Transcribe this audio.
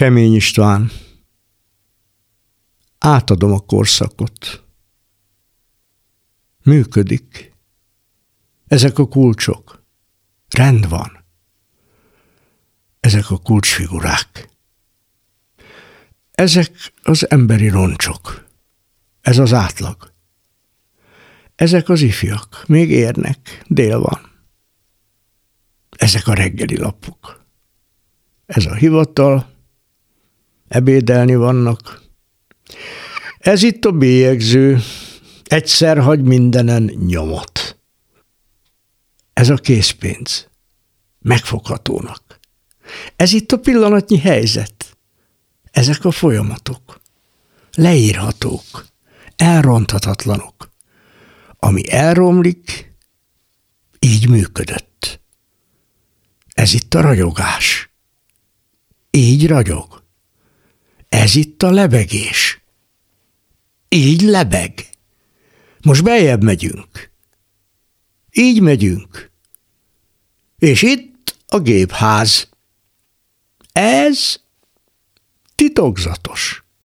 Kemény István. Átadom a korszakot. Működik. Ezek a kulcsok. Rend van. Ezek a kulcsfigurák. Ezek az emberi roncsok. Ez az átlag. Ezek az ifjak. Még érnek. Dél van. Ezek a reggeli lapok. Ez a hivatal. Ebédelni vannak. Ez itt a bélyegző. Egyszer hagy mindenen nyomot. Ez a készpénz. Megfoghatónak. Ez itt a pillanatnyi helyzet. Ezek a folyamatok. Leírhatók. Elronthatatlanok. Ami elromlik, így működött. Ez itt a ragyogás. Így ragyog. Ez itt a lebegés. Így lebeg. Most beljebb megyünk. Így megyünk. És itt a gépház. Ez titokzatos.